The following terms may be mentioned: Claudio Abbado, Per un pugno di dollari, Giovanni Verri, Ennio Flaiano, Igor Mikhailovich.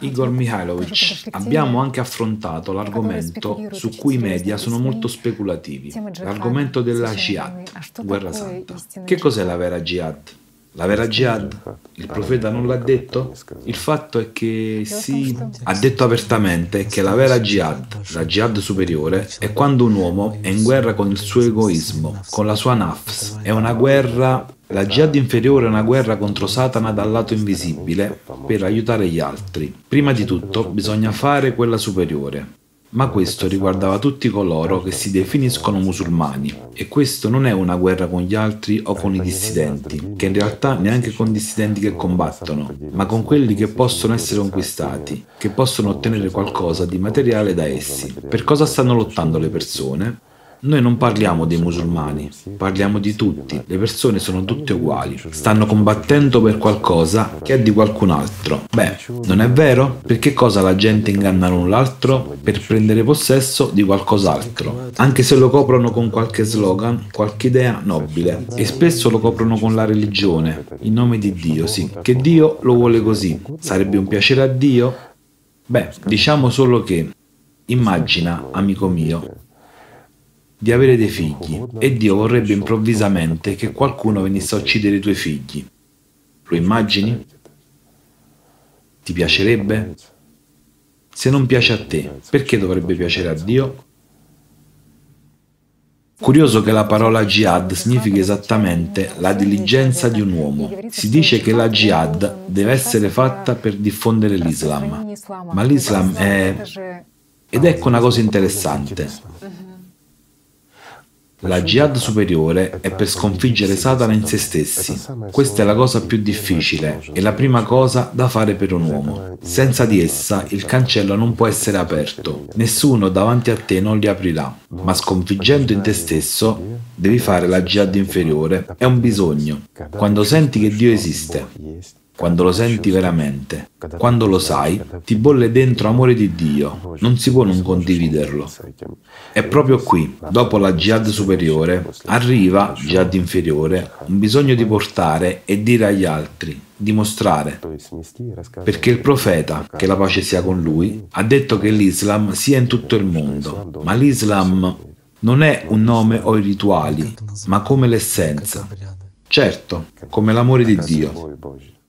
Igor Mikhailovich, abbiamo anche affrontato l'argomento su cui i media sono molto speculativi, l'argomento della jihad, guerra santa. Che cos'è la vera jihad? La vera jihad? Il profeta non l'ha detto? Il fatto è che sì, ha detto apertamente che la vera jihad, la jihad superiore, è quando un uomo è in guerra con il suo egoismo, con la sua nafs. È una guerra, la jihad inferiore è una guerra contro Satana dal lato invisibile per aiutare gli altri. Prima di tutto bisogna fare quella superiore. Ma questo riguardava tutti coloro che si definiscono musulmani, e questo non è una guerra con gli altri o con i dissidenti, che in realtà neanche con dissidenti che combattono, ma con quelli che possono essere conquistati, che possono ottenere qualcosa di materiale da essi. Per cosa stanno lottando le persone? Noi non parliamo dei musulmani, parliamo di tutti, le persone sono tutte uguali, stanno combattendo per qualcosa che è di qualcun altro. Beh, non è vero? Per che cosa la gente inganna l'un l'altro? Per prendere possesso di qualcos'altro, anche se lo coprono con qualche slogan, qualche idea nobile, e spesso lo coprono con la religione, in nome di Dio, sì, che Dio lo vuole così, sarebbe un piacere a Dio? Beh, diciamo solo che, immagina, amico mio, di avere dei figli e Dio vorrebbe improvvisamente che qualcuno venisse a uccidere i tuoi figli. Lo immagini? Ti piacerebbe? Se non piace a te, perché dovrebbe piacere a Dio? Curioso che la parola jihad significhi esattamente la diligenza di un uomo. Si dice che la jihad deve essere fatta per diffondere l'Islam. Ma l'Islam è... Ed ecco una cosa interessante. La jihad superiore è per sconfiggere Satana in se stessi. Questa è la cosa più difficile e la prima cosa da fare per un uomo. Senza di essa il cancello non può essere aperto. Nessuno davanti a te non li aprirà. Ma sconfiggendo in te stesso devi fare la jihad inferiore. È un bisogno. Quando senti che Dio esiste, quando lo senti veramente, quando lo sai, ti bolle dentro amore di Dio, non si può non condividerlo. È proprio qui, dopo la jihad superiore, arriva, jihad inferiore, un bisogno di portare e dire agli altri, dimostrare. Perché il profeta, che la pace sia con lui, ha detto che l'Islam sia in tutto il mondo, ma l'Islam non è un nome o i rituali, ma come l'essenza. Certo, come l'amore di Dio.